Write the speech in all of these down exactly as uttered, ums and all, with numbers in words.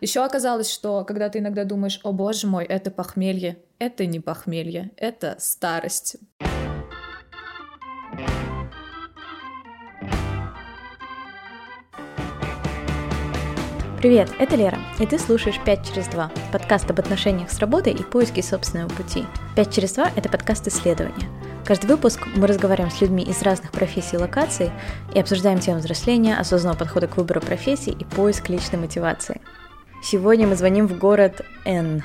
Еще оказалось, что когда ты иногда думаешь, о боже мой, это похмелье, это не похмелье, это старость. Привет, это Лера, и ты слушаешь пять через два, подкаст об отношениях с работой и поиске собственного пути. пять через два – это подкаст исследования. Каждый выпуск мы разговариваем с людьми из разных профессий и локаций и обсуждаем тему взросления, осознанного подхода к выбору профессий и поиск личной мотивации. Сегодня мы звоним в город Н,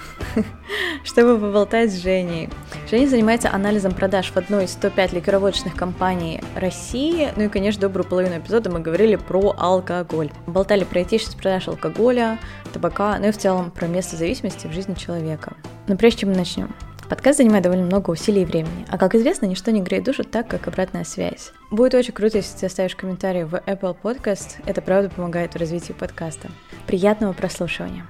чтобы поболтать с Женей. Женя занимается анализом продаж в одной из сто пяти ликероводочных компаний России. Ну и, конечно, добрую половину эпизода мы говорили про алкоголь. Болтали про этичность продаж алкоголя, табака, ну и в целом про место зависимости в жизни человека. Но прежде чем мы начнем. Подкаст занимает довольно много усилий и времени, а, как известно, ничто не греет душу так, как обратная связь. Будет очень круто, если ты оставишь комментарий в Apple Podcast, это правда помогает в развитии подкаста. Приятного прослушивания!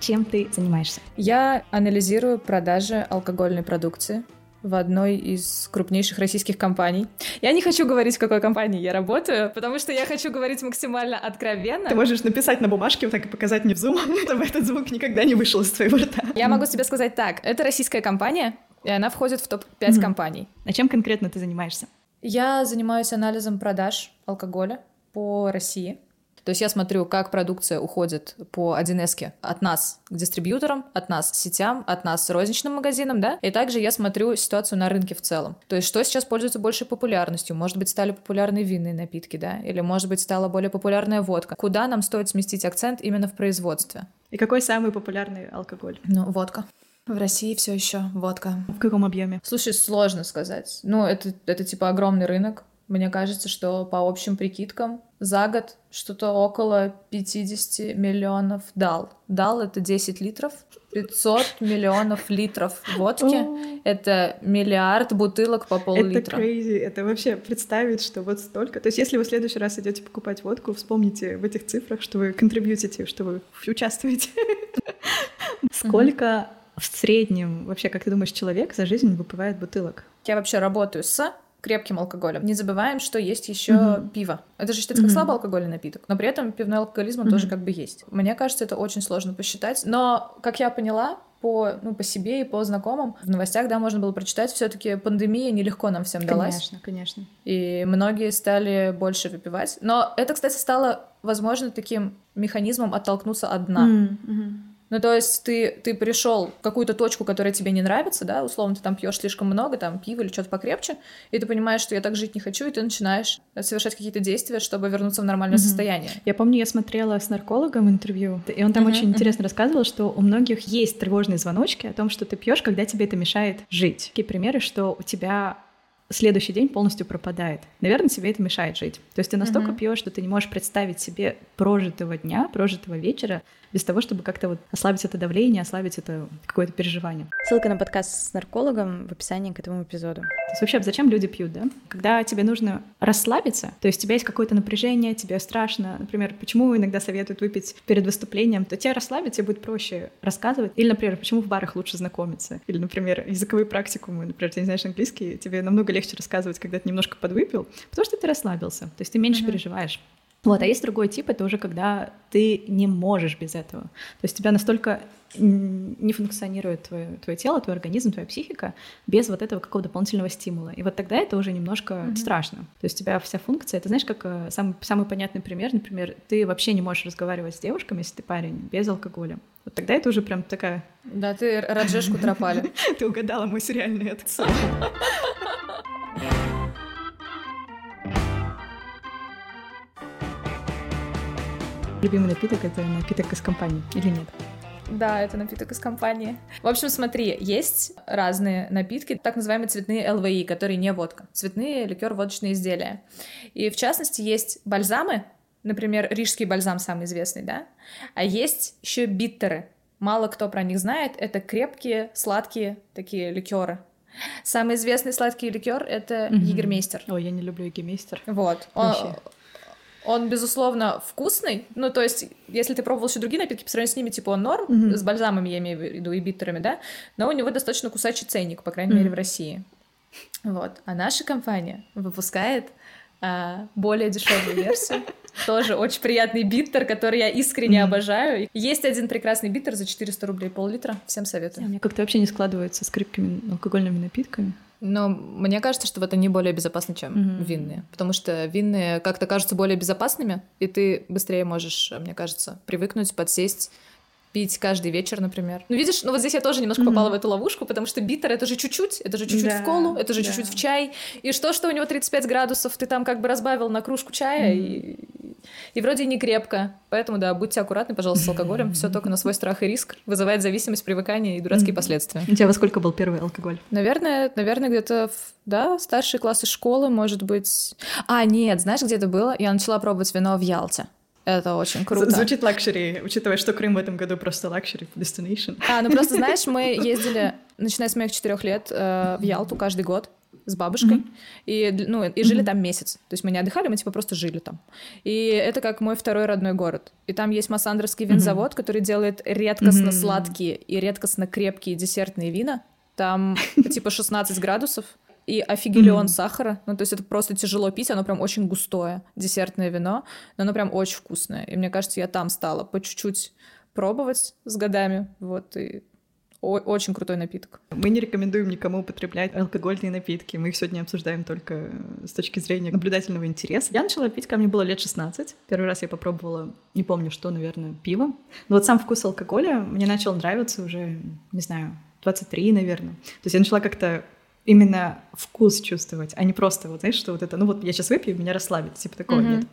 Чем ты занимаешься? Я анализирую продажи алкогольной продукции в одной из крупнейших российских компаний. Я не хочу говорить, в какой компании я работаю, потому что я хочу говорить максимально откровенно. Ты можешь написать на бумажке, вот так и показать мне в зум, чтобы этот звук никогда не вышел из твоего рта. Я могу тебе сказать так. Это российская компания, и она входит в топ пять mm-hmm. компаний. А чем конкретно ты занимаешься? Я занимаюсь анализом продаж алкоголя по России. То есть я смотрю, как продукция уходит по один эс-ке от нас к дистрибьюторам, от нас к сетям, от нас к розничным магазинам, да? И также я смотрю ситуацию на рынке в целом. То есть что сейчас пользуется большей популярностью? Может быть, стали популярны винные напитки, да? Или, может быть, стала более популярная водка? Куда нам стоит сместить акцент именно в производстве? И какой самый популярный алкоголь? Ну, водка. В России все еще водка. В каком объеме? Слушай, сложно сказать. Ну, это, это типа огромный рынок. Мне кажется, что по общим прикидкам за год что-то около пятьдесят миллионов дал. Дал — это десять литров, пятьсот миллионов литров водки. Oh. Это миллиард бутылок по пол-литра. Это crazy. Это вообще представить, что вот столько. То есть если вы в следующий раз идете покупать водку, вспомните в этих цифрах, что вы контрибьютите, что вы участвуете. Сколько в среднем вообще, как ты думаешь, человек за жизнь выпивает бутылок? Я вообще работаю с... крепким алкоголем. Не забываем, что есть еще mm-hmm. пиво. Это же считается mm-hmm. как слабоалкогольный напиток, но при этом пивной алкоголизм mm-hmm. тоже как бы есть. Мне кажется, это очень сложно посчитать, но, как я поняла, по, ну, по себе и по знакомым в новостях, да, можно было прочитать, все-таки пандемия нелегко нам всем конечно, далась. Конечно, конечно. И многие стали больше выпивать. Но это, кстати, стало, возможно, таким механизмом оттолкнуться от дна. Mm-hmm. Ну, то есть ты, ты пришел в какую-то точку, которая тебе не нравится, да, условно, ты там пьешь слишком много, там, пиво или что-то покрепче, и ты понимаешь, что я так жить не хочу, и ты начинаешь совершать какие-то действия, чтобы вернуться в нормальное mm-hmm. состояние. Я помню, я смотрела с наркологом интервью, и он там mm-hmm. очень mm-hmm. интересно рассказывал, что у многих есть тревожные звоночки о том, что ты пьешь, когда тебе это мешает жить. Такие примеры, что у тебя... следующий день полностью пропадает. Наверное, тебе это мешает жить. То есть ты настолько uh-huh. пьешь, что ты не можешь представить себе прожитого дня, прожитого вечера, без того, чтобы как-то вот ослабить это давление, ослабить это какое-то переживание. Ссылка на подкаст с наркологом в описании к этому эпизоду. То есть вообще, зачем люди пьют, да? Когда тебе нужно расслабиться, то есть у тебя есть какое-то напряжение, тебе страшно. Например, почему иногда советуют выпить перед выступлением, то тебя расслабить, тебе будет проще рассказывать. Или, например, почему в барах лучше знакомиться. Или, например, языковые практикумы. Например, ты не знаешь английский, тебе намного легче рассказывать, когда ты немножко подвыпил, потому что ты расслабился, то есть ты меньше uh-huh. переживаешь. Вот, а есть другой тип, это уже когда ты не можешь без этого. То есть у тебя настолько не функционирует твое, твое тело, твой организм, твоя психика без вот этого какого-то дополнительного стимула. И вот тогда это уже немножко uh-huh. страшно. То есть у тебя вся функция, это знаешь, как самый, самый понятный пример, например, ты вообще не можешь разговаривать с девушками, если ты парень, без алкоголя. Вот тогда это уже прям такая... Да, ты Раджешку тропали. Ты угадала мой сериальный отцов. Любимый напиток — это напиток из компании или нет? Да, это напиток из компании. В общем, смотри, есть разные напитки, так называемые цветные эл ви и, которые не водка. Цветные ликер-водочные изделия. И, в частности, есть бальзамы, например, Рижский бальзам самый известный, да? А есть еще биттеры. Мало кто про них знает. Это крепкие, сладкие такие ликеры. Самый известный сладкий ликер — это mm-hmm. Гигермейстер. Ой, я не люблю Гигермейстер. Вот. Он, он, безусловно, вкусный. Ну, то есть, если ты пробовал еще другие напитки, по сравнению с ними, типа, он норм. Mm-hmm. С бальзамами, я имею в виду, и биттерами, да? Но у него достаточно кусачий ценник, по крайней mm-hmm. мере, в России. Вот. А наша компания выпускает более дешевую версию. Тоже очень приятный биттер, который я искренне mm-hmm. обожаю. Есть один прекрасный биттер за четыреста рублей пол-литра. Всем советую. Yeah, мне как-то вообще не складывается с крепкими алкогольными напитками. Но мне кажется, что вот они более безопасны, чем mm-hmm. винные. Потому что винные как-то кажутся более безопасными, и ты быстрее можешь, мне кажется, привыкнуть, подсесть, пить каждый вечер, например. Ну, видишь, ну вот здесь я тоже немножко mm-hmm. попала в эту ловушку, потому что биттер — это же чуть-чуть, это же чуть-чуть да, в колу, это же да. чуть-чуть в чай. И что, что у него тридцать пять градусов, ты там как бы разбавил на кружку чая, mm-hmm. и, и вроде не крепко. Поэтому, да, будьте аккуратны, пожалуйста, с алкоголем. Mm-hmm. Все только на свой страх и риск. Вызывает зависимость, привыкание и дурацкие mm-hmm. последствия. У тебя во сколько был первый алкоголь? Наверное, наверное где-то, в, да, старшие классы школы, может быть. А, нет, знаешь, где это было? Я начала пробовать вино в Ялте. Это очень круто. Звучит лакшери, учитывая, что Крым в этом году просто лакшери destination. А, ну просто, знаешь, мы ездили, начиная с моих четырех лет, э, в Ялту каждый год с бабушкой, mm-hmm. и, ну, и жили mm-hmm. там месяц. То есть мы не отдыхали, мы типа просто жили там. И это как мой второй родной город. И там есть Массандровский винзавод, mm-hmm. который делает редкостно mm-hmm. сладкие и редкостно крепкие десертные вина. Там типа шестнадцать градусов. И офигелион mm-hmm. сахара, ну то есть это просто тяжело пить, оно прям очень густое, десертное вино, но оно прям очень вкусное, и мне кажется, я там стала по чуть-чуть пробовать с годами, вот, и о- очень крутой напиток. Мы не рекомендуем никому употреблять алкогольные напитки, мы их сегодня обсуждаем только с точки зрения наблюдательного интереса. Я начала пить, когда мне было лет шестнадцать, первый раз я попробовала, не помню что, наверное, пиво, но вот сам вкус алкоголя мне начал нравиться уже, не знаю, двадцать три, наверное, то есть я начала как-то именно вкус чувствовать, а не просто, вот знаешь, что вот это, ну вот я сейчас выпью, меня расслабит, типа такого uh-huh. нет.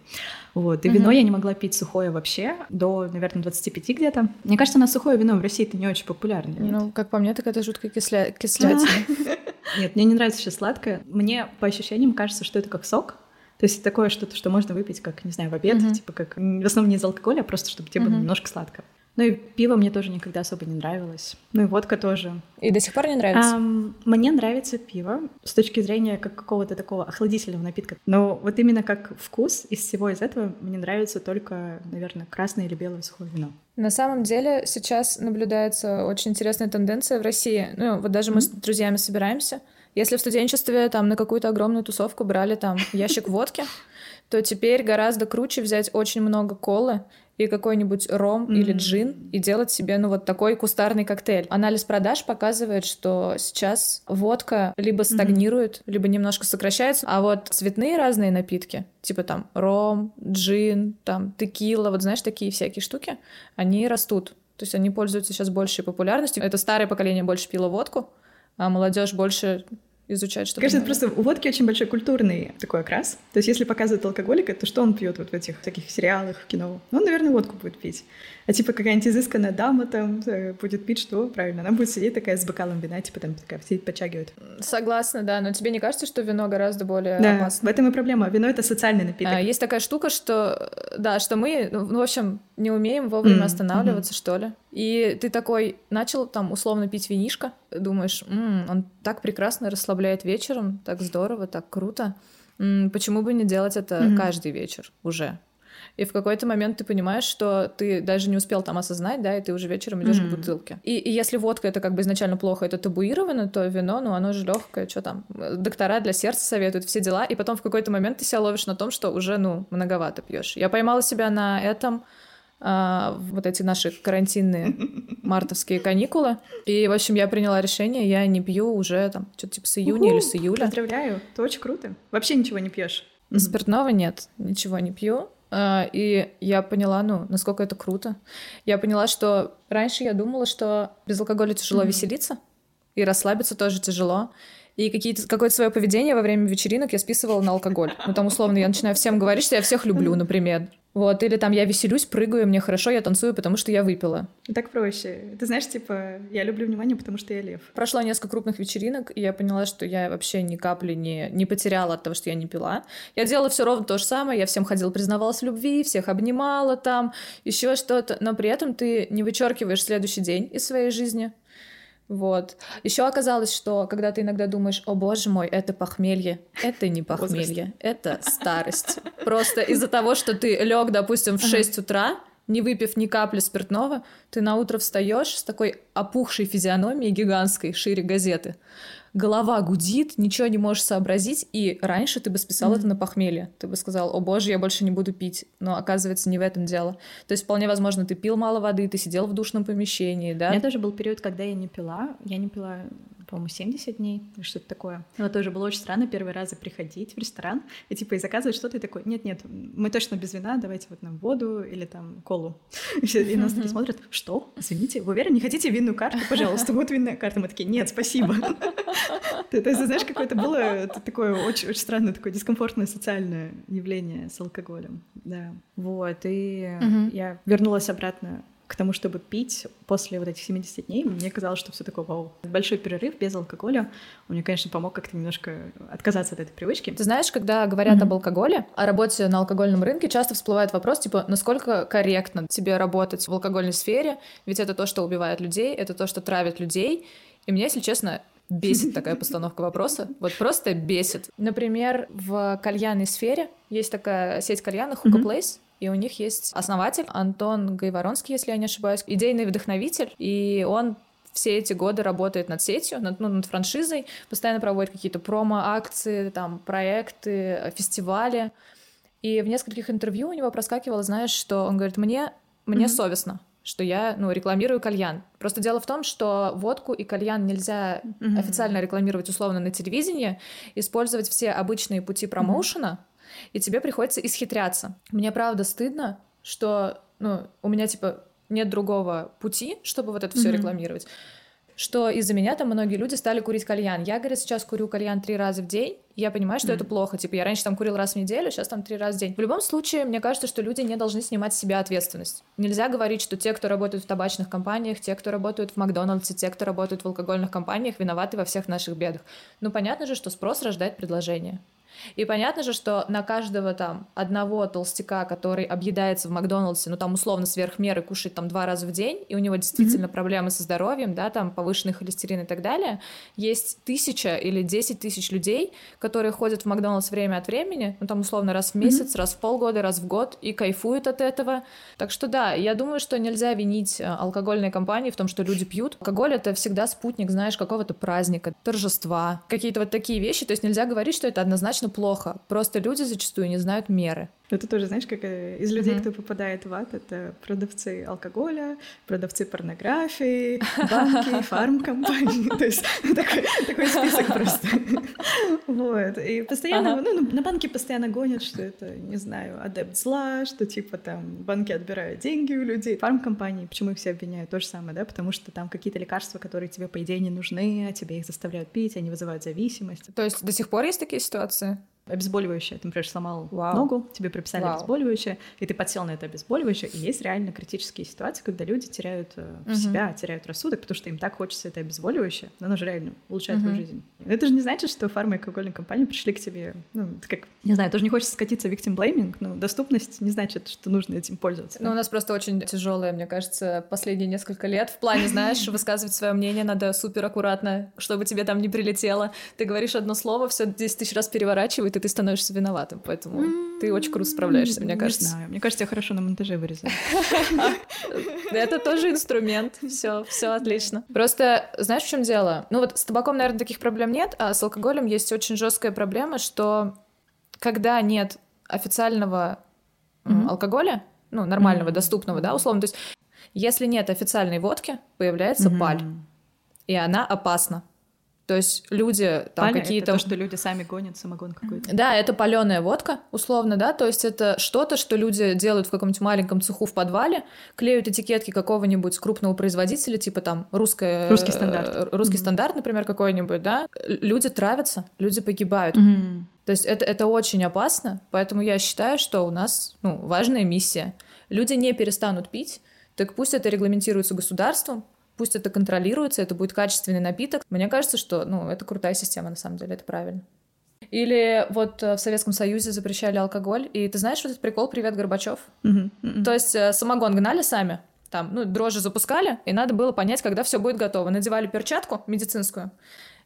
Вот, и uh-huh. вино я не могла пить сухое вообще до, наверное, двадцати пяти где-то. Мне кажется, у нас сухое вино в России-то не очень популярно, нет? Ну, как по мне, так это жуткая кисля... кислятина. Нет, мне не нравится сейчас сладкое. Мне, по ощущениям, кажется, что это как сок. То есть такое что-то, что можно выпить, как, не знаю, в обед, типа как, в основном не из алкоголя, а просто чтобы тебе было немножко сладко. Ну и пиво мне тоже никогда особо не нравилось. Ну и водка тоже. И до сих пор не нравится? А, мне нравится пиво с точки зрения как какого-то такого охладительного напитка. Но вот именно как вкус из всего из этого мне нравится только, наверное, красное или белое сухое вино. На самом деле сейчас наблюдается очень интересная тенденция в России. Ну вот даже mm-hmm. мы с друзьями собираемся. Если в студенчестве там на какую-то огромную тусовку брали там ящик водки, то теперь гораздо круче взять очень много колы и какой-нибудь ром mm-hmm. или джин и делать себе, ну, вот такой кустарный коктейль. Анализ продаж показывает, что сейчас водка либо стагнирует, mm-hmm. либо немножко сокращается, а вот цветные разные напитки, типа там ром, джин, там текила, вот знаешь, такие всякие штуки, они растут. То есть они пользуются сейчас большей популярностью. Это старое поколение больше пило водку, а молодежь больше изучать что-то. Кажется, просто у водки очень большой культурный такой окрас. То есть если показывают алкоголика, то что он пьет вот в этих таких сериалах, в кино? Ну, он, наверное, водку будет пить. А типа какая-нибудь изысканная дама там будет пить что? Правильно, она будет сидеть такая с бокалом вина, типа там такая сидеть, подчагивает. Согласна, да, но тебе не кажется, что вино гораздо более да, опасно? Да, в этом и проблема. Вино — это социальный напиток. А, есть такая штука, что, да, что мы, ну, в общем, не умеем вовремя mm-hmm. останавливаться, mm-hmm. что ли. И ты такой начал там условно пить винишко, думаешь, м-м, он так прекрасно расслабляет вечером, так здорово, так круто. М-м, почему бы не делать это mm-hmm. каждый вечер уже? И в какой-то момент ты понимаешь, что ты даже не успел там осознать, да, и ты уже вечером идешь mm-hmm. к бутылке. И, и если водка — это как бы изначально плохо, это табуировано, то вино, ну, оно же легкое, что там, доктора для сердца советуют, все дела, и потом в какой-то момент ты себя ловишь на том, что уже, ну, многовато пьешь. Я поймала себя на этом, а, вот эти наши карантинные мартовские каникулы, и, в общем, я приняла решение, я не пью уже там что-то типа с июня У-ху, или с июля. Поздравляю, это очень круто. Вообще ничего не пьешь? Mm-hmm. Спиртного нет, ничего не пью. И я поняла, ну, насколько это круто. Я поняла, что раньше я думала, что без алкоголя тяжело mm-hmm. веселиться, и расслабиться тоже тяжело. И какие-то, какое-то свое поведение во время вечеринок я списывала на алкоголь. Ну, там, условно, я начинаю всем говорить, что я всех люблю, например. Вот, или там я веселюсь, прыгаю, мне хорошо, я танцую, потому что я выпила. Так проще. Ты знаешь, типа, я люблю внимание, потому что я лев. Прошло несколько крупных вечеринок, и я поняла, что я вообще ни капли не, не потеряла от того, что я не пила. Я делала все ровно то же самое, я всем ходила, признавалась в любви, всех обнимала там, еще что-то. Но при этом ты не вычеркиваешь следующий день из своей жизни. Вот. Еще оказалось, что когда ты иногда думаешь, о боже мой, это похмелье, это не похмелье, это старость. Просто из-за того, что ты лег, допустим, в шесть утра, не выпив ни капли спиртного, ты наутро встаешь с такой опухшей физиономией гигантской, шире газеты. голова гудит, ничего не можешь сообразить, и раньше ты бы списал mm-hmm. это на похмелье. Ты бы сказал: «О боже, я больше не буду пить». Но оказывается, не в этом дело. То есть вполне возможно, ты пил мало воды, ты сидел в душном помещении, да? У меня тоже был период, когда я не пила. Я не пила, по-моему, семьдесят дней, что-то такое. Но тоже было очень странно первый раз приходить в ресторан и типа и заказывать что-то, и такой: «Нет-нет, мы точно без вина, давайте вот нам воду или там колу». И нас такие смотрят: «Что? Извините, вы уверены? Не хотите винную карту? Пожалуйста, вот винная карта». Мы такие: «Нет, спасибо». То есть, знаешь, какое-то было такое очень странное, такое дискомфортное социальное явление с алкоголем. Да. Вот, и я вернулась обратно к тому, чтобы пить после вот этих семидесяти дней, мне казалось, что все такое вау. Большой перерыв без алкоголя мне, конечно, помог как-то немножко отказаться от этой привычки. Ты знаешь, когда говорят mm-hmm. об алкоголе, о работе на алкогольном рынке, часто всплывает вопрос, типа, насколько корректно тебе работать в алкогольной сфере, ведь это то, что убивает людей, это то, что травит людей. И мне, если честно, бесит такая постановка вопроса. Вот просто бесит. Например, в кальянной сфере есть такая сеть кальяна Hooka Place, и у них есть основатель Антон Гайворонский, если я не ошибаюсь, идейный вдохновитель, и он все эти годы работает над сетью, над, ну, над франшизой, постоянно проводит какие-то промо-акции, там, проекты, фестивали. И в нескольких интервью у него проскакивало, знаешь, что он говорит: «Мне, мне mm-hmm. совестно, что я, ну, рекламирую кальян». Просто дело в том, что водку и кальян нельзя mm-hmm. официально рекламировать условно на телевидении, использовать все обычные пути промоушена, mm-hmm. и тебе приходится исхитряться. Мне правда стыдно, что, ну, у меня, типа, нет другого пути, чтобы вот это все mm-hmm. рекламировать, что из-за меня там многие люди стали курить кальян. Я, говорит, сейчас курю кальян три раза в день, и я понимаю, что mm-hmm. это плохо. Типа, я раньше там курил раз в неделю, сейчас там три раза в день. В любом случае, мне кажется, что люди не должны снимать с себя ответственность. Нельзя говорить, что те, кто работают в табачных компаниях, те, кто работают в Макдональдсе, те, кто работают в алкогольных компаниях, виноваты во всех наших бедах. Ну, понятно же, что спрос рождает предложение. И понятно же, что на каждого там одного толстяка, который объедается в Макдональдсе, ну там условно сверх меры, кушает там два раза в день, и у него действительно mm-hmm. проблемы со здоровьем, да, там повышенный холестерин и так далее, есть тысяча или десять тысяч людей, которые ходят в Макдональдс время от времени, ну там условно раз в месяц, mm-hmm. раз в полгода, раз в год, и кайфуют от этого. Так что да, я думаю, что нельзя винить алкогольные компании в том, что люди пьют. Алкоголь — это всегда спутник, знаешь, какого-то праздника, торжества, какие-то вот такие вещи, то есть нельзя говорить, что это однозначно плохо. Просто люди зачастую не знают меры. Это тоже, знаешь, как из людей, mm-hmm. кто попадает в ад, это продавцы алкоголя, продавцы порнографии, банки, фармкомпании. То есть такой список просто. Вот. И постоянно, ну, на банки постоянно гонят, что это, не знаю, адепт зла, что типа там банки отбирают деньги у людей. Фармкомпании, почему их все обвиняют? То же самое, да? Потому что там какие-то лекарства, которые тебе, по идее, не нужны, а тебе их заставляют пить, они вызывают зависимость. То есть до сих пор есть такие ситуации? Обезболивающее. Ты, например, сломал Вау. ногу, тебе прописали Вау. обезболивающее, и ты подсел на это обезболивающее. И есть реально критические ситуации, когда люди теряют угу. себя, теряют рассудок, потому что им так хочется это обезболивающее, но оно же реально улучшает угу. твою жизнь. Но это же не значит, что фарма и алкогольные компании пришли к тебе, ну, как, не знаю, тоже не хочется скатиться в victim blaming, но доступность не значит, что нужно этим пользоваться. Ну, у нас просто очень тяжелое, мне кажется, последние несколько лет в плане, знаешь, высказывать свое мнение надо супер аккуратно, чтобы тебе там не прилетело. Ты говоришь одно слово, все десять тысяч раз переворачивает, и ты становишься виноватым, поэтому mm-hmm. ты очень круто справляешься, мне кажется. Не знаю, мне кажется, я хорошо на монтаже вырезаю. Это тоже инструмент, все, все отлично. Просто, знаешь, в чем дело? Ну вот с табаком, наверное, таких проблем нет, а с алкоголем есть очень жесткая проблема, что когда нет официального алкоголя, ну, нормального, доступного, да, условно, то есть если нет официальной водки, появляется паль, и она опасна. То есть люди там Паля, какие-то... это то, что люди сами гонят, самогон какой-то. Да, это палёная водка, условно, да, то есть это что-то, что люди делают в каком-нибудь маленьком цеху в подвале, клеют этикетки какого-нибудь крупного производителя, типа там русская... Русский стандарт. Русский mm-hmm. стандарт, например, какой-нибудь, да. Люди травятся, люди погибают. Mm-hmm. То есть это, это очень опасно, поэтому я считаю, что у нас, ну, важная миссия. Люди не перестанут пить, так пусть это регламентируется государством, пусть это контролируется, это будет качественный напиток. Мне кажется, что, ну, это крутая система, на самом деле, это правильно. Или вот в Советском Союзе запрещали алкоголь, и ты знаешь вот этот прикол «Привет, Горбачев»? Mm-hmm. Mm-hmm. То есть самогон гнали сами, там, ну, дрожжи запускали, и надо было понять, когда все будет готово. Надевали перчатку медицинскую,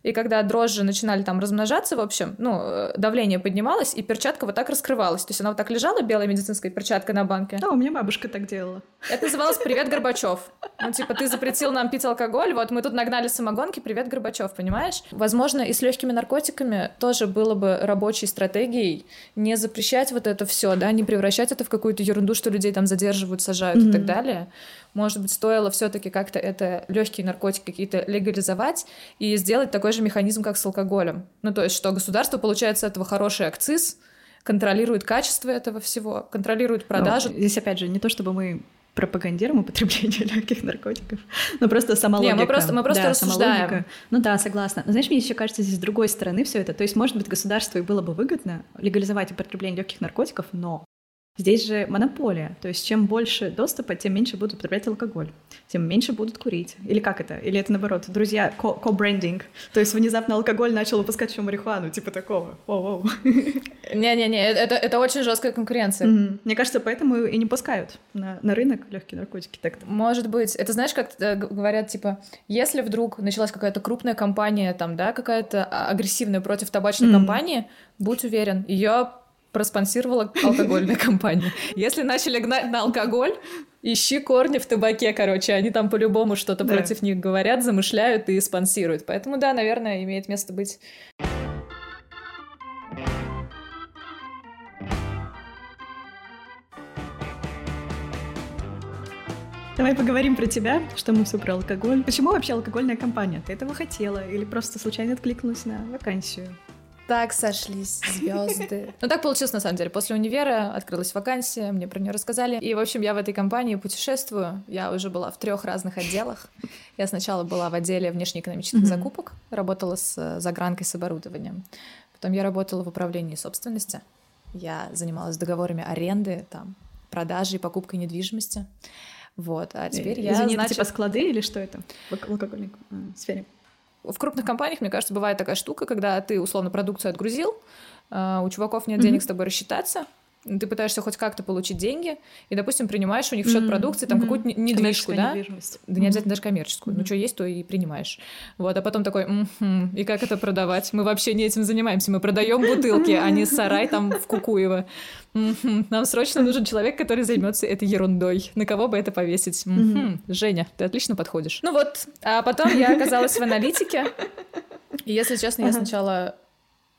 и когда дрожжи начинали там размножаться, в общем, ну, давление поднималось, и перчатка вот так раскрывалась. То есть она вот так лежала, белая медицинская перчатка на банке. Да, у меня бабушка так делала. Это называлось «Привет, Горбачев». Ну, типа, ты запретил нам пить алкоголь, вот мы тут нагнали самогонки, «Привет, Горбачев», понимаешь? Возможно, и с легкими наркотиками тоже было бы рабочей стратегией не запрещать вот это все, да, не превращать это в какую-то ерунду, что людей там задерживают, сажают mm-hmm. и так далее. Может быть, стоило все-таки как-то это легкие наркотики какие-то легализовать и сделать такой же механизм, как с алкоголем. Ну, то есть, что государство получает с этого хороший акциз, контролирует качество этого всего, контролирует продажу. Но здесь, опять же, не то чтобы мы пропагандируем употребление легких наркотиков, но просто сама логика. Не, мы просто, мы просто да, рассуждаем. Ну да, согласна. Но знаешь, мне еще кажется, здесь с другой стороны все это. То есть, может быть, государству и было бы выгодно легализовать употребление легких наркотиков, но здесь же монополия, то есть чем больше доступа, тем меньше будут употреблять алкоголь, тем меньше будут курить. Или как это? Или это наоборот, друзья, ко-брендинг. То есть внезапно алкоголь начал выпускать еще марихуану, типа такого. Воу-воу. Не-не-не, это, это очень жесткая конкуренция. Mm-hmm. Мне кажется, поэтому и не пускают на, на рынок легкие наркотики так-то. Может быть. Это знаешь, как говорят, типа, если вдруг началась какая-то крупная компания, там, да, какая-то агрессивная против табачной mm-hmm. компании, будь уверен, ее проспонсировала алкогольная компания. Если начали гнать на алкоголь, ищи корни в табаке, короче. Они там по-любому что-то да. против них говорят, замышляют и спонсируют. Поэтому, да, наверное, имеет место быть. Давай поговорим про тебя, что мы все про алкоголь. Почему вообще алкогольная компания? Ты этого хотела или просто случайно откликнулась на вакансию? Так сошлись звезды. Ну, так получилось, на самом деле. После универа открылась вакансия, мне про нее рассказали. И, в общем, я в этой компании путешествую. Я уже была в трех разных отделах. Я сначала была в отделе внешнеэкономических mm-hmm. закупок, работала с загранкой, с оборудованием. Потом я работала в управлении собственности. Я занималась договорами аренды, там, продажей, покупкой недвижимости. Вот, а теперь я... Извини, значит... это типа склады или что это? В алкогольной сфере? В крупных компаниях, мне кажется, бывает такая штука, когда ты, условно, продукцию отгрузил, у чуваков нет mm-hmm. денег с тобой рассчитаться, ты пытаешься хоть как-то получить деньги, и, допустим, принимаешь у них в счет mm-hmm. продукции там mm-hmm. какую-то недвижку, да? Недвижимость. Да mm-hmm. не обязательно даже коммерческую. Mm-hmm. Ну, что есть, то и принимаешь. Вот, а потом такой, м-м-м, и как это продавать? Мы вообще не этим занимаемся, мы продаем бутылки, а не сарай там в Кукуево. Mm-hmm. Нам срочно нужен человек, который займется этой ерундой. На кого бы это повесить? Mm-hmm. Mm-hmm. Женя, ты отлично подходишь. Ну вот, а потом я оказалась в аналитике. И, если честно, я сначала...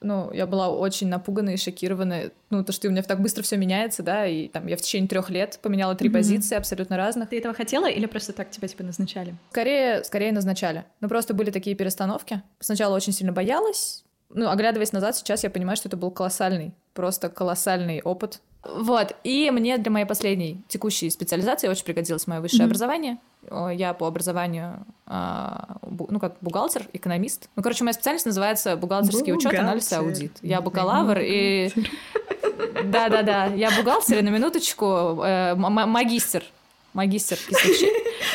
Ну, я была очень напугана и шокирована. Ну, то, что у меня так быстро все меняется, да, и там я в течение трех лет поменяла три mm-hmm. позиции абсолютно разных. Ты этого хотела или просто так тебя типа назначали? Скорее, скорее назначали. Ну, просто были такие перестановки. Сначала очень сильно боялась. Ну, оглядываясь назад, сейчас я понимаю, что это был колоссальный, просто колоссальный опыт. Вот, и мне для моей последней текущей специализации очень пригодилось мое высшее mm-hmm. образование. Я по образованию, ну, как бухгалтер, экономист. Ну, короче, моя специальность называется бухгалтерский бухгалтер. учет, анализ, аудит. Я бакалавр и... Да-да-да, я бухгалтер, и на минуточку магистр. Магистр, кислочек.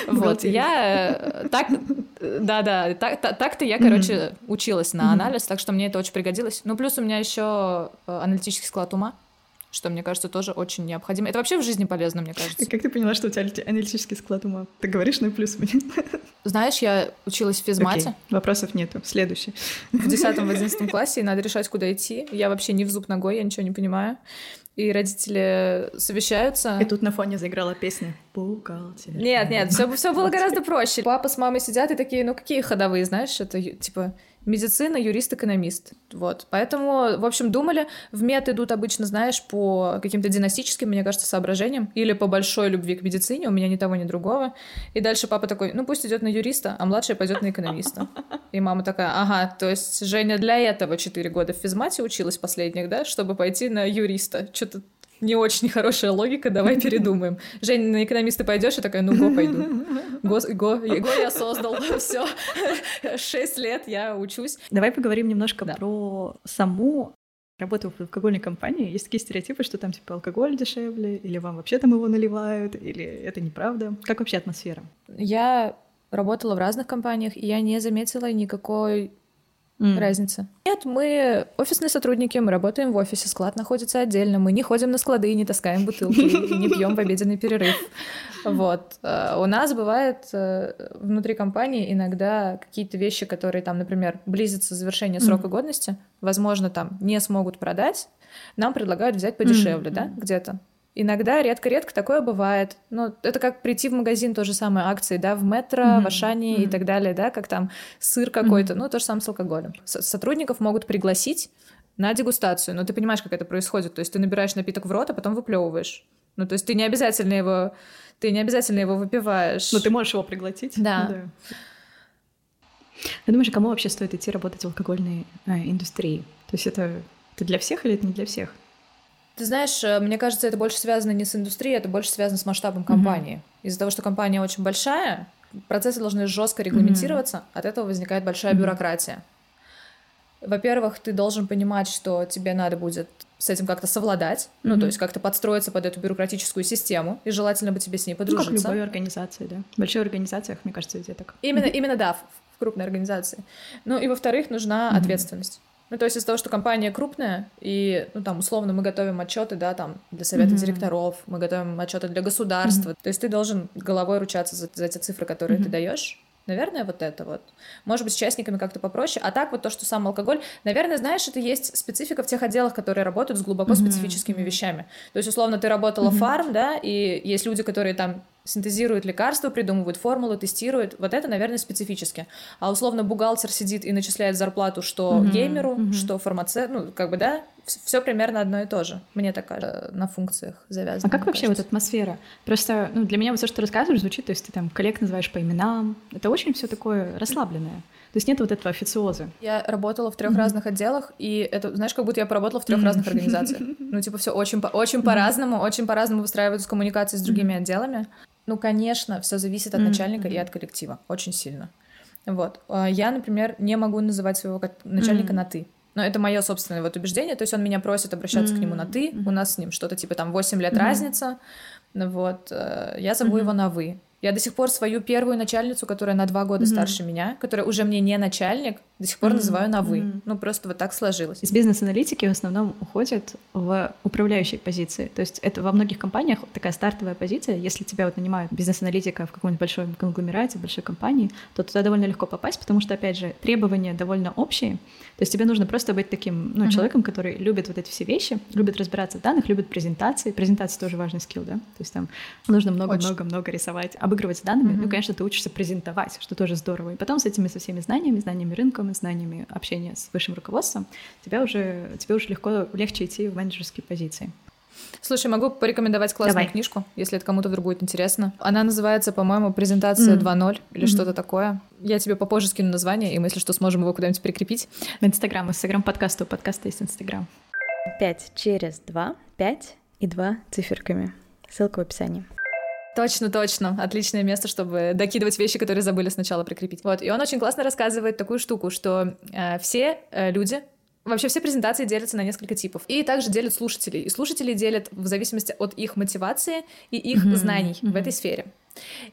Вот, я... Так... Да-да, так-то так я, короче, mm-hmm. училась на анализ, mm-hmm. так что мне это очень пригодилось. Ну, плюс у меня еще аналитический склад ума, что, мне кажется, тоже очень необходимо. Это вообще в жизни полезно, мне кажется. И как ты поняла, что у тебя аналитический склад ума? Ты говоришь, ну и плюс мне. Знаешь, я училась в физмате. Okay. Вопросов нету. Следующий. В десятом, в одиннадцатом классе, и надо решать, куда идти. Я вообще не в зуб ногой, я ничего не понимаю. И родители совещаются. И тут на фоне заиграла песня «Бухгалтер». Нет, нет, все, все было гораздо проще. Папа с мамой сидят и такие, ну какие ходовые, знаешь, это типа... Медицина, юрист, экономист. Вот. Поэтому, в общем, думали. В мед идут обычно, знаешь, по каким-то династическим, мне кажется, соображениям. Или по большой любви к медицине. У меня ни того, ни другого. И дальше папа такой, ну пусть идет на юриста, а младшая пойдет на экономиста. И мама такая, ага, то есть Женя для этого четыре года в физмате училась последних, да, чтобы пойти на юриста. Что-то не очень хорошая логика, давай передумаем. Женя, на экономиста пойдешь? Я такая, ну го, пойду. Го, го, го я создал, все. Шесть лет я учусь. Давай поговорим немножко да. про саму работу в алкогольной компании. Есть такие стереотипы, что там типа алкоголь дешевле, или вам вообще там его наливают, или это неправда. Как вообще атмосфера? Я работала в разных компаниях, и я не заметила никакой Mm. Разница. Нет, мы офисные сотрудники, мы работаем в офисе, склад находится отдельно, мы не ходим на склады и не таскаем бутылки, не пьем в обеденный перерыв. Вот. У нас бывает внутри компании иногда какие-то вещи, которые там, например, близятся завершение срока годности, возможно, там не смогут продать, нам предлагают взять подешевле, да, где-то. Иногда, редко-редко такое бывает. Ну, это как прийти в магазин, то же самое, акции, да, в метро, mm-hmm. в Ашане mm-hmm. и так далее, да, как там сыр какой-то, mm-hmm. ну, то же самое с алкоголем. С- сотрудников могут пригласить на дегустацию, но ты понимаешь, как это происходит, то есть ты набираешь напиток в рот, а потом выплевываешь. Ну, то есть ты не обязательно его, ты не обязательно его выпиваешь. Но ты можешь его приглотить. Да. да. Я думаю, кому вообще стоит идти работать в алкогольной а, индустрии? То есть это, это для всех или это не для всех? Ты знаешь, мне кажется, это больше связано не с индустрией, это больше связано с масштабом компании. Mm-hmm. Из-за того, что компания очень большая, процессы должны жестко регламентироваться, mm-hmm. от этого возникает большая mm-hmm. бюрократия. Во-первых, ты должен понимать, что тебе надо будет с этим как-то совладать, mm-hmm. ну, то есть как-то подстроиться под эту бюрократическую систему, и желательно бы тебе с ней подружиться. Ну, как в любой организации, да. В больших организациях, мне кажется, везде так. Именно, mm-hmm. именно да, в крупной организации. Ну, и во-вторых, нужна mm-hmm. ответственность. Ну, то есть из-за того, что компания крупная, и, ну, там, условно, мы готовим отчеты, да, там, для совета mm-hmm. директоров, мы готовим отчеты для государства. Mm-hmm. То есть ты должен головой ручаться за, за эти цифры, которые mm-hmm. ты даешь. Наверное, вот это вот. Может быть, с частниками как-то попроще. А так вот то, что сам алкоголь... Наверное, знаешь, это есть специфика в тех отделах, которые работают с глубоко mm-hmm. специфическими вещами. То есть, условно, ты работала mm-hmm. фарм, да, и есть люди, которые там синтезируют лекарства, придумывают формулы, тестируют. Вот это, наверное, специфически. А условно бухгалтер сидит и начисляет зарплату что mm-hmm. геймеру, mm-hmm. что фармацевту, ну, как бы, да, все примерно одно и то же. Мне так кажется, на функциях завязано. А как вообще кажется. Вот атмосфера? Просто, ну, для меня вот все, что ты рассказываешь, звучит, то есть ты там коллег называешь по именам. Это очень все такое расслабленное. То есть нет вот этого официоза. Я работала в трех mm-hmm. разных отделах, и это, знаешь, как будто я поработала в трех mm-hmm. разных организациях. Ну, типа, все очень, очень mm-hmm. по-разному, очень по-разному выстраиваются коммуникации с другими mm-hmm. отделами. Ну, конечно, все зависит от mm-hmm. начальника и от коллектива. Очень сильно. Вот. Я, например, не могу называть своего начальника mm-hmm. на «ты». Но это мое собственное вот убеждение. То есть он меня просит обращаться mm-hmm. к нему на «ты». Mm-hmm. У нас с ним что-то типа там восемь лет mm-hmm. разница. Вот. Я зову mm-hmm. его на «вы». Я до сих пор свою первую начальницу, которая на два года mm-hmm. старше меня, которая уже мне не начальник, до сих пор mm-hmm. называю на «вы». Mm-hmm. Ну, просто вот так сложилось. Из бизнес-аналитики в основном уходят в управляющие позиции. То есть это во многих компаниях такая стартовая позиция. Если тебя вот нанимают бизнес-аналитика в каком-нибудь большом конгломерате, большой компании, то туда довольно легко попасть, потому что, опять же, требования довольно общие. То есть тебе нужно просто быть таким, ну, mm-hmm. человеком, который любит вот эти все вещи, любит разбираться в данных, любит презентации. Презентация тоже важный скилл, да? То есть там нужно много-много-много рисовать, обыгрывать с данными, mm-hmm. ну, конечно, ты учишься презентовать, что тоже здорово. И потом с этими со всеми знаниями, знаниями рынка, знаниями общения с высшим руководством, тебя уже, тебе уже легко, легче идти в менеджерские позиции. Слушай, могу порекомендовать классную Давай. книжку, если это кому-то вдруг будет интересно. Она называется, по-моему, «Презентация mm-hmm. два ноль» или mm-hmm. что-то такое. Я тебе попозже скину название, и мы, если что, сможем его куда-нибудь прикрепить. В Инстаграм, Инстаграм подкаста, у подкаста есть Инстаграм. пять через два, пять и два циферками. Ссылка в описании. Точно, точно. Отличное место, чтобы докидывать вещи, которые забыли сначала прикрепить. Вот. И он очень классно рассказывает такую штуку, что э, все э, люди... Вообще все презентации делятся на несколько типов. И также делят слушателей. И слушатели делят в зависимости от их мотивации и их mm-hmm. знаний mm-hmm. в этой сфере.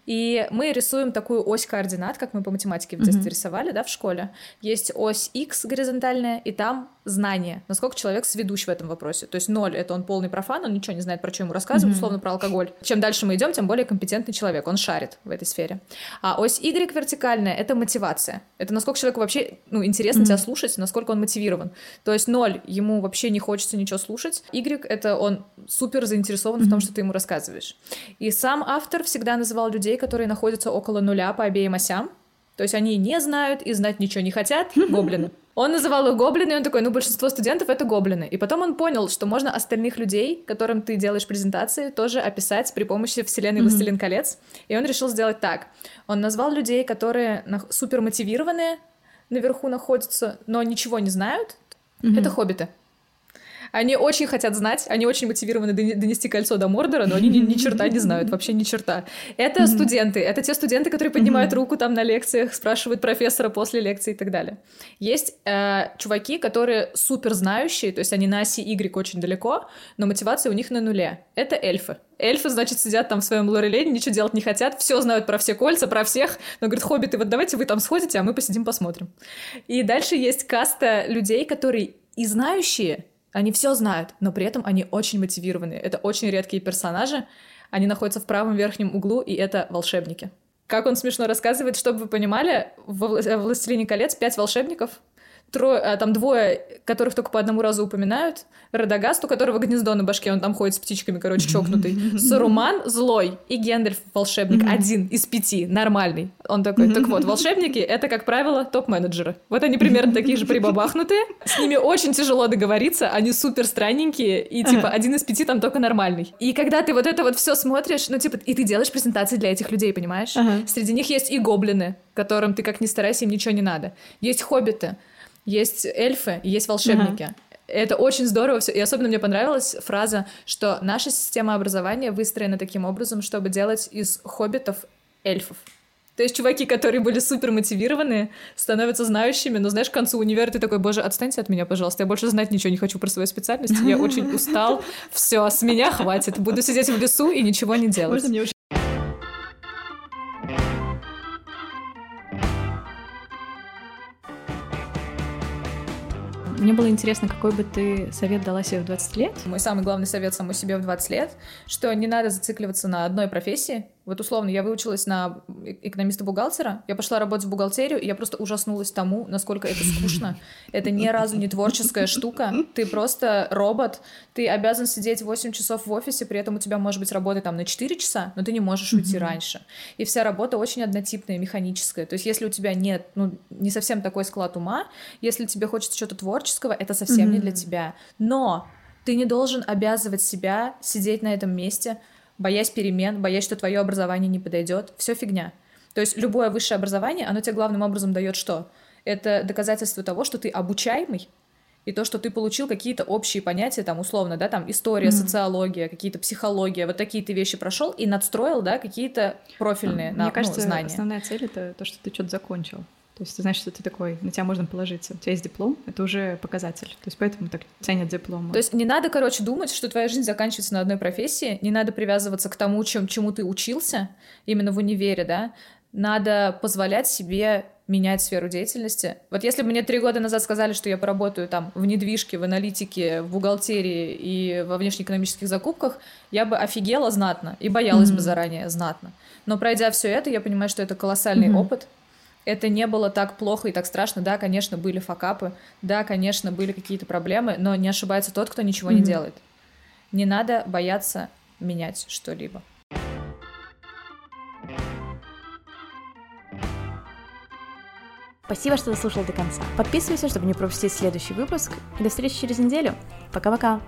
И мы рисуем такую ось координат, как мы по математике в детстве mm-hmm. рисовали, да, в школе. Есть ось X горизонтальная, и там знание, насколько человек сведущ в этом вопросе. То есть ноль — это он полный профан, он ничего не знает, про что ему рассказывают, mm-hmm. условно про алкоголь. Чем дальше мы идем, тем более компетентный человек, он шарит в этой сфере. А ось Y вертикальная — это мотивация. Это насколько человеку вообще, ну, интересно mm-hmm. тебя слушать, насколько он мотивирован. То есть ноль — ему вообще не хочется ничего слушать. Y — это он супер заинтересован mm-hmm. в том, что ты ему рассказываешь. И сам автор всегда называет называл людей, которые находятся около нуля по обеим осям. То есть они не знают и знать ничего не хотят. Гоблины. Он называл их гоблины, и он такой, ну, большинство студентов — это гоблины. И потом он понял, что можно остальных людей, которым ты делаешь презентации, тоже описать при помощи вселенной «Властелин mm-hmm. колец». И он решил сделать так. Он назвал людей, которые супер мотивированные, наверху находятся, но ничего не знают. Mm-hmm. Это хоббиты. Они очень хотят знать, они очень мотивированы донести кольцо до Мордора, но они ни, ни черта не знают, вообще ни черта. Это mm-hmm. студенты, это те студенты, которые поднимают mm-hmm. руку там на лекциях, спрашивают профессора после лекции и так далее. Есть э, чуваки, которые супер знающие, то есть они на оси Y очень далеко, но мотивация у них на нуле. Это эльфы. Эльфы, значит, сидят там в своем Лориэне, ничего делать не хотят, все знают про все кольца, про всех, но говорят, хоббиты, вот давайте вы там сходите, а мы посидим, посмотрим. И дальше есть каста людей, которые и знающие, они все знают, но при этом они очень мотивированы. Это очень редкие персонажи, они находятся в правом верхнем углу, и это волшебники. Как он смешно рассказывает, чтобы вы понимали, во «Властелине колец» пять волшебников, трое, там двое, которых только по одному разу упоминают, Родагаст, у которого гнездо на башке, он там ходит с птичками, короче, чокнутый, Суруман злой и Гендальф волшебник, один из пяти, нормальный. Он такой, так вот, волшебники — это, как правило, топ-менеджеры. Вот они примерно такие же прибабахнутые, с ними очень тяжело договориться, они супер странненькие, и типа один из пяти там только нормальный. И когда ты вот это вот все смотришь, ну типа, и ты делаешь презентации для этих людей, понимаешь? Среди них есть и гоблины, которым ты как ни старайся, им ничего не надо. Есть хоббиты, есть эльфы, есть волшебники. Uh-huh. Это очень здорово все. И особенно мне понравилась фраза, что наша система образования выстроена таким образом, чтобы делать из хоббитов эльфов. То есть чуваки, которые были супер мотивированы, становятся знающими, но знаешь, к концу универа ты такой, боже, отстаньте от меня, пожалуйста, я больше знать ничего не хочу про свою специальность, я очень устал, все, с меня хватит, буду сидеть в лесу и ничего не делать. Мне было интересно, какой бы ты совет дала себе в двадцать лет? Мой самый главный совет самой себе в двадцать лет, что не надо зацикливаться на одной профессии. Вот условно, я выучилась на экономиста-бухгалтера, я пошла работать в бухгалтерию, и я просто ужаснулась тому, насколько это скучно. Это ни разу не творческая штука, ты просто робот, ты обязан сидеть восемь часов в офисе, при этом у тебя может быть работа там на четыре часа, но ты не можешь уйти mm-hmm. раньше. И вся работа очень однотипная, механическая. То есть если у тебя нет, ну, не совсем такой склад ума, если тебе хочется чего-то творческого, это совсем mm-hmm. не для тебя. Но ты не должен обязывать себя сидеть на этом месте, боясь перемен, боясь, что твое образование не подойдет, все фигня. То есть любое высшее образование, оно тебе главным образом дает что? Это доказательство того, что ты обучаемый, и то, что ты получил какие-то общие понятия, там, условно, да, там, история, mm-hmm. социология, какие-то психология, вот такие ты вещи прошел и надстроил, да, какие-то профильные, ну, на, мне кажется, ну, знания. Основная цель — это то, что ты что-то закончил. То есть ты знаешь, что ты такой, на тебя можно положиться. У тебя есть диплом, это уже показатель. То есть поэтому так ценят дипломы. То есть не надо, короче, думать, что твоя жизнь заканчивается на одной профессии. Не надо привязываться к тому, чем, чему ты учился, именно в универе, да. Надо позволять себе менять сферу деятельности. Вот если бы мне три года назад сказали, что я поработаю там в недвижке, в аналитике, в бухгалтерии и во внешнеэкономических закупках, я бы офигела знатно и боялась mm-hmm. бы заранее знатно. Но пройдя все это, я понимаю, что это колоссальный mm-hmm. опыт. Это не было так плохо и так страшно. Да, конечно, были факапы. Да, конечно, были какие-то проблемы. Но не ошибается тот, кто ничего mm-hmm. не делает. Не надо бояться менять что-либо. Спасибо, что дослушал до конца. Подписывайся, чтобы не пропустить следующий выпуск. И до встречи через неделю. Пока-пока.